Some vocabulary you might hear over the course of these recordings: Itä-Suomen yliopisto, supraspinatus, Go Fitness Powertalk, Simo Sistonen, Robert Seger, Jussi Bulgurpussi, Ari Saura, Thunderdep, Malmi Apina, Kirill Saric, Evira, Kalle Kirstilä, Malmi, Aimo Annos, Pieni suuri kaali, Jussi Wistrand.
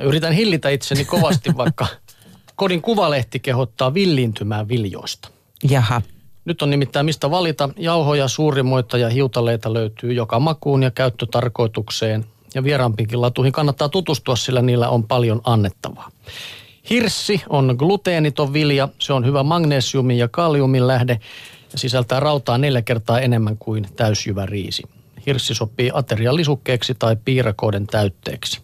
Ja yritän hillitä itseni kovasti, vaikka kodin kuvalehti kehottaa villiintymään viljoista. Jaha. Nyt on nimittäin mistä valita. Jauhoja, suurimoita ja hiutaleita löytyy joka makuun ja käyttötarkoitukseen. Ja vieraampiinkin latuihin kannattaa tutustua, sillä niillä on paljon annettavaa. Hirssi on gluteeniton vilja. Se on hyvä magnesiumin ja kaliumin lähde ja sisältää rautaa 4 kertaa enemmän kuin täysjyväriisi. Hirssi sopii aterialisukkeeksi tai piirakoiden täytteeksi.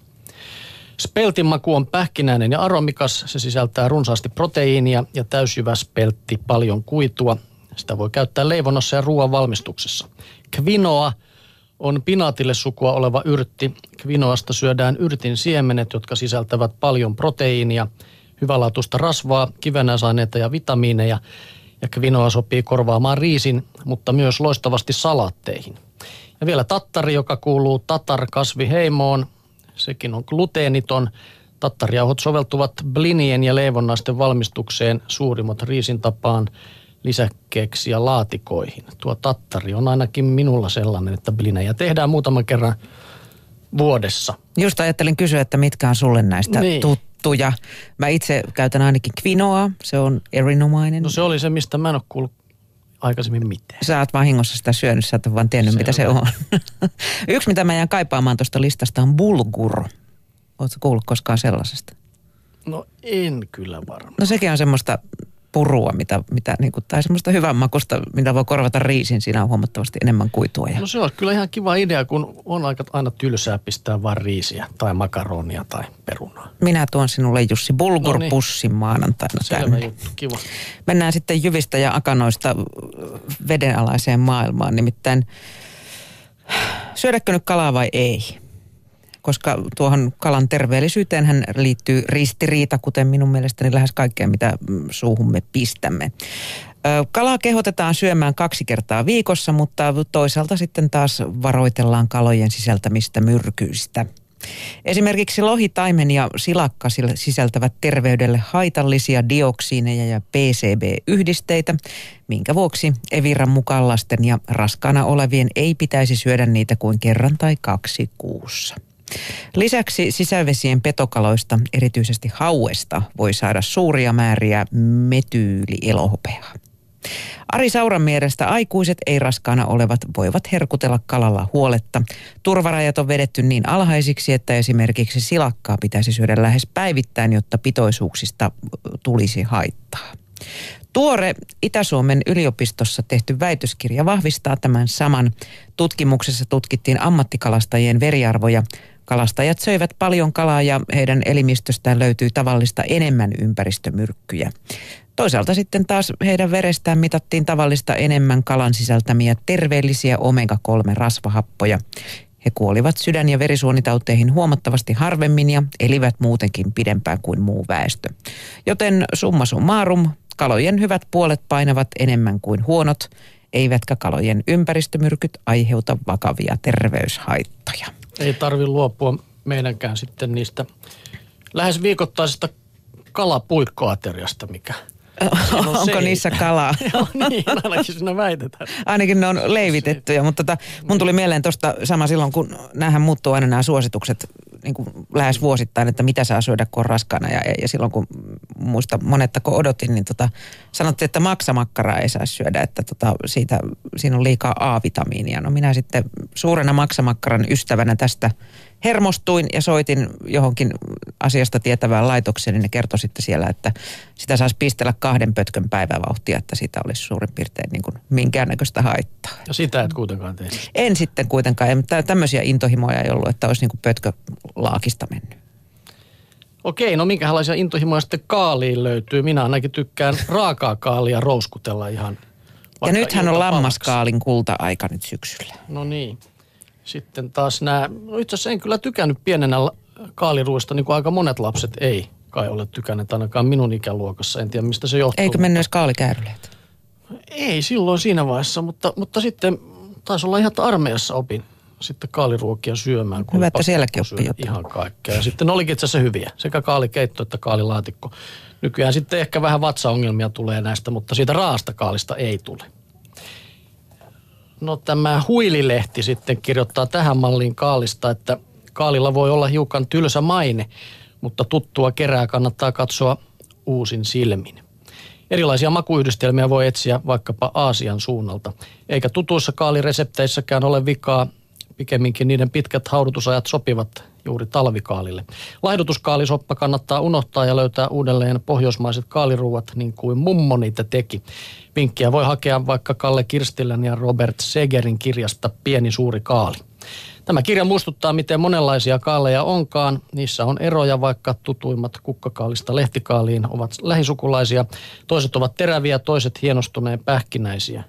Speltin maku on pähkinäinen ja aromikas. Se sisältää runsaasti proteiinia ja täysjyväspeltti paljon kuitua. Sitä voi käyttää leivonnassa ja ruoan valmistuksessa. Kvinoa on pinaatille sukua oleva yrtti. Kvinoasta syödään yrtin siemenet, jotka sisältävät paljon proteiinia, hyvälaatuista rasvaa, kivennäisaineita ja vitamiineja. Ja kvinoa sopii korvaamaan riisin, mutta myös loistavasti salaatteihin. Ja vielä tattari, joka kuuluu tatarkasviheimoon. Sekin on gluteeniton. Tattarijauhot soveltuvat blinien ja leivonnaisten valmistukseen, suurimmat riisin tapaan, lisäkkeeksi ja laatikoihin. Tuo tattari on ainakin minulla sellainen, että blinejä tehdään muutaman kerran vuodessa. Just ajattelin kysyä, että mitkä on sulle näistä tuttuja. Mä itse käytän ainakin kvinoa, se on erinomainen. No se oli se, mistä mä en ole kuullut aikaisemmin mitään. Sä oot vahingossa sitä syönyt, sä et ole vaan tiennyt, mitä se on. Yksi, mitä mä jään kaipaamaan tuosta listasta, on bulgur. Ootko kuullut koskaan sellaisesta? No en kyllä varmaan. No sekin on semmoista purua, mitä niin kuin, tai semmoista hyvän makusta, mitä voi korvata riisin. Siinä on huomattavasti enemmän kuitua. Ja... No se on kyllä ihan kiva idea, kun on aina tylsää pistää vaan riisiä tai makaronia tai perunaa. Minä tuon sinulle, Jussi, bulgurpussin maanantaina tänne. Juttu, kiva. Mennään sitten jyvistä ja akanoista vedenalaiseen maailmaan. Nimittäin syödäkö nyt kalaa vai ei? Koska tuohon kalan terveellisyyteenhän liittyy ristiriita, kuten minun mielestäni lähes kaikkea, mitä suuhumme pistämme. Kalaa kehotetaan syömään 2 kertaa viikossa, mutta toisaalta sitten taas varoitellaan kalojen sisältämistä myrkyistä. Esimerkiksi lohi, taimen ja silakka sisältävät terveydelle haitallisia dioksiineja ja PCB-yhdisteitä, minkä vuoksi Eviran mukaan lasten ja raskaana olevien ei pitäisi syödä niitä kuin kerran tai 2 kuussa. Lisäksi sisävesien petokaloista, erityisesti hauesta, voi saada suuria määriä metyylielohopeaa. Ari Sauran mielestä aikuiset ei raskaana olevat voivat herkutella kalalla huoletta. Turvarajat on vedetty niin alhaisiksi, että esimerkiksi silakkaa pitäisi syödä lähes päivittäin, jotta pitoisuuksista tulisi haittaa. Tuore Itä-Suomen yliopistossa tehty väitöskirja vahvistaa tämän saman. Tutkimuksessa tutkittiin ammattikalastajien veriarvoja. Kalastajat söivät paljon kalaa ja heidän elimistöstään löytyy tavallista enemmän ympäristömyrkkyjä. Toisaalta sitten taas heidän verestään mitattiin tavallista enemmän kalan sisältämiä terveellisiä omega-3-rasvahappoja. He kuolivat sydän- ja verisuonitauteihin huomattavasti harvemmin ja elivät muutenkin pidempään kuin muu väestö. Joten summa summarum, kalojen hyvät puolet painavat enemmän kuin huonot, eivätkä kalojen ympäristömyrkyt aiheuta vakavia terveyshaittoja. Ei tarvitse luopua meidänkään sitten niistä lähes viikoittaisesta kalapuikkoateriasta, mikä... Onko niissä kalaa? Niin, ainakin siinä väitetään. Ainakin ne on leivitettyjä, mutta mun tuli mieleen tuosta sama silloin, kun näähän muuttuu aina nämä suositukset niin kuin lähes vuosittain, että mitä saa syödä, kun on raskaana. Ja silloin, kun muista monetta, kun odotin, niin sanottiin, että maksamakkaraa ei saa syödä, että siinä on liikaa A-vitamiinia. No minä sitten suurena maksamakkaran ystävänä tästä hermostuin ja soitin johonkin asiasta tietävään laitokseen, niin ne kertoi sitten siellä, että sitä saisi pistellä 2 pötkön päivävauhtia, että siitä olisi suurin piirtein niin kuin minkäännäköistä haittaa. Ja sitä et kuitenkaan tee. En sitten kuitenkaan. Tämmöisiä intohimoja ei ollut, että olisi niin kuin pötkölaakista mennyt. Okei, no minkälaisia intohimoja sitten kaaliin löytyy? Minä ainakin tykkään raakaa kaalia rouskutella ihan. Ja nythän on lammaskaalin kulta-aika nyt syksyllä. No niin. Sitten taas itse asiassa en kyllä tykännyt pienenä kaaliruoista, niin kuin aika monet lapset ei kai ole tykänneet, ainakaan minun ikäluokassa. En tiedä, mistä se johtuu. Eikö mennyt edes kaalikääröleitä? Ei silloin siinä vaiheessa, mutta sitten taisi olla ihan, että armeijassa opin sitten kaaliruokia syömään. Hyvä, että sielläkin oppii jotain. Ihan kaikkea. Ja sitten olikin itse asiassa hyviä, sekä kaalikeitto että kaalilaatikko. Nykyään sitten ehkä vähän vatsaongelmia tulee näistä, mutta siitä raasta kaalista ei tule. No tämä Huililehti sitten kirjoittaa tähän malliin kaalista, että kaalilla voi olla hiukan tylsä maine. mutta tuttua kerää kannattaa katsoa uusin silmin. Erilaisia makuyhdistelmiä voi etsiä vaikkapa Aasian suunnalta, eikä tutuissa kaaliresepteissäkään ole vikaa, pikemminkin niiden pitkät haudutusajat sopivat juuri talvikaalille. Laihdutuskaalisoppa kannattaa unohtaa ja löytää uudelleen pohjoismaiset kaaliruuat niin kuin mummo niitä teki. Vinkkiä voi hakea vaikka Kalle Kirstilän ja Robert Segerin kirjasta Pieni suuri kaali. Tämä kirja muistuttaa, miten monenlaisia kaaleja onkaan. Niissä on eroja, vaikka tutuimmat kukkakaalista lehtikaaliin ovat lähisukulaisia. Toiset ovat teräviä, toiset hienostuneen pähkinäisiä.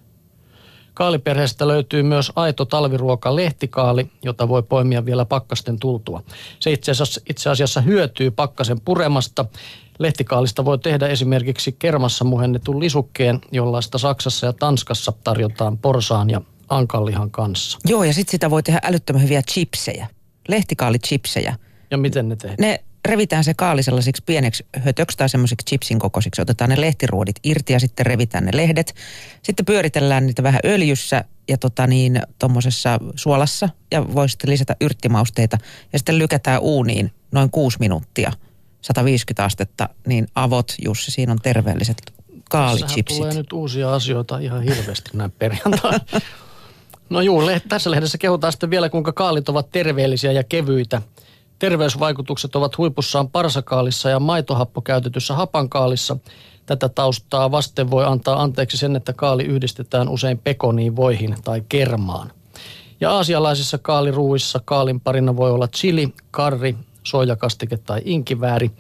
Kaaliperheestä löytyy myös aito talviruoka lehtikaali, jota voi poimia vielä pakkasten tultua. Se itse asiassa hyötyy pakkasen puremasta. Lehtikaalista voi tehdä esimerkiksi kermassa muhennetun lisukkeen, jollaista Saksassa ja Tanskassa tarjotaan porsaan ja ankanlihan kanssa. Joo, ja sitten sitä voi tehdä älyttömän hyviä chipsejä, lehtikaalichipsejä. Ja miten ne tehdään? Ne revitään se kaali sellaisiksi pieneksi hötöksi tai semmoisiksi chipsin kokoisiksi. Otetaan ne lehtiruodit irti ja sitten revitään ne lehdet. Sitten pyöritellään niitä vähän öljyssä ja tuommoisessa suolassa. Ja voi sitten lisätä yrttimausteita. Ja sitten lykätään uuniin noin 6 minuuttia, 150 astetta. Niin avot, Jussi, siinä on terveelliset kaalichipsit. Tässähän tulee nyt uusia asioita ihan hirveästi näin perjantaina. No juu, tässä lehdessä kehutaan sitten vielä, kuinka kaalit ovat terveellisiä ja kevyitä. Terveysvaikutukset ovat huipussaan parsakaalissa ja maitohappo käytetyssä hapankaalissa. Tätä taustaa vasten voi antaa anteeksi sen, että kaali yhdistetään usein pekoniin, voihin tai kermaan. Ja aasialaisissa kaaliruuissa kaalin parina voi olla chili, karri, soijakastike tai inkivääri.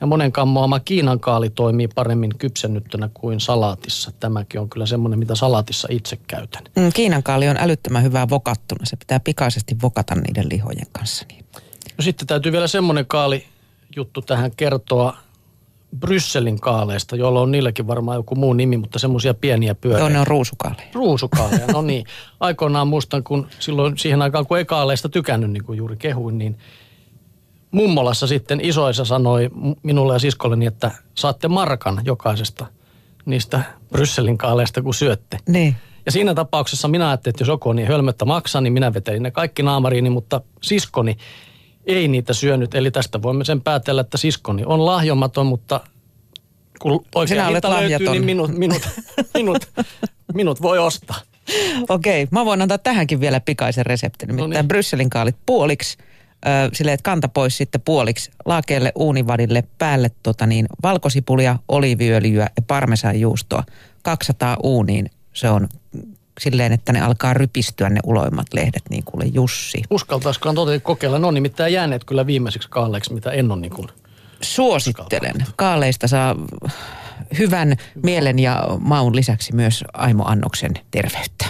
Ja monen kammoama Kiinan kaali toimii paremmin kypsennyttönä kuin salaatissa. Tämäkin on kyllä semmoinen, mitä salaatissa itse käytän. Kiinan kaali on älyttömän hyvää vokattuna. Se pitää pikaisesti vokata niiden lihojen kanssa. Niin. No sitten täytyy vielä semmoinen kaalijuttu tähän kertoa Brysselin kaaleista, jolla on niilläkin varmaan joku muu nimi, mutta semmoisia pieniä pyöreitä. Joo, ne on ruusukaaleja. Ruusukaaleja, no niin. Aikoinaan muistan, kun silloin siihen aikaan, kun ei kaaleista tykännyt, niin kuin juuri kehuin, niin mummolassa sitten isoisa sanoi minulle ja siskolleni, että saatte markan jokaisesta niistä Brysselin kaaleista, kun syötte. Niin. Ja siinä tapauksessa minä ajattelin, että jos joku on niin hölmöttä maksaa, niin minä vetelin ne kaikki naamariini, mutta siskoni ei niitä syönyt, eli tästä voimme sen päätellä, että siskoni on lahjomaton, mutta kun oikein hinta löytyy, niin minut voi ostaa. Okei, mä voin antaa tähänkin vielä pikaisen reseptin, nimittäin no niin. Brysselin kaalit puoliksi, silleen, että kanta pois sitten puoliksi, laakeelle uunivadille päälle valkosipulia, oliiviöljyä ja parmesanjuustoa, 200 uuniin, se on silleen, että ne alkaa rypistyä ne uloimmat lehdet, niin kuule Jussi. Uskaltaisikohan kokeilla? Ne on nimittäin jääneet kyllä viimeiseksi kaaleiksi, mitä en ole niin kuin suosittelen. Kaaleista saa hyvän mielen ja maun lisäksi myös Aimo Annoksen terveyttä.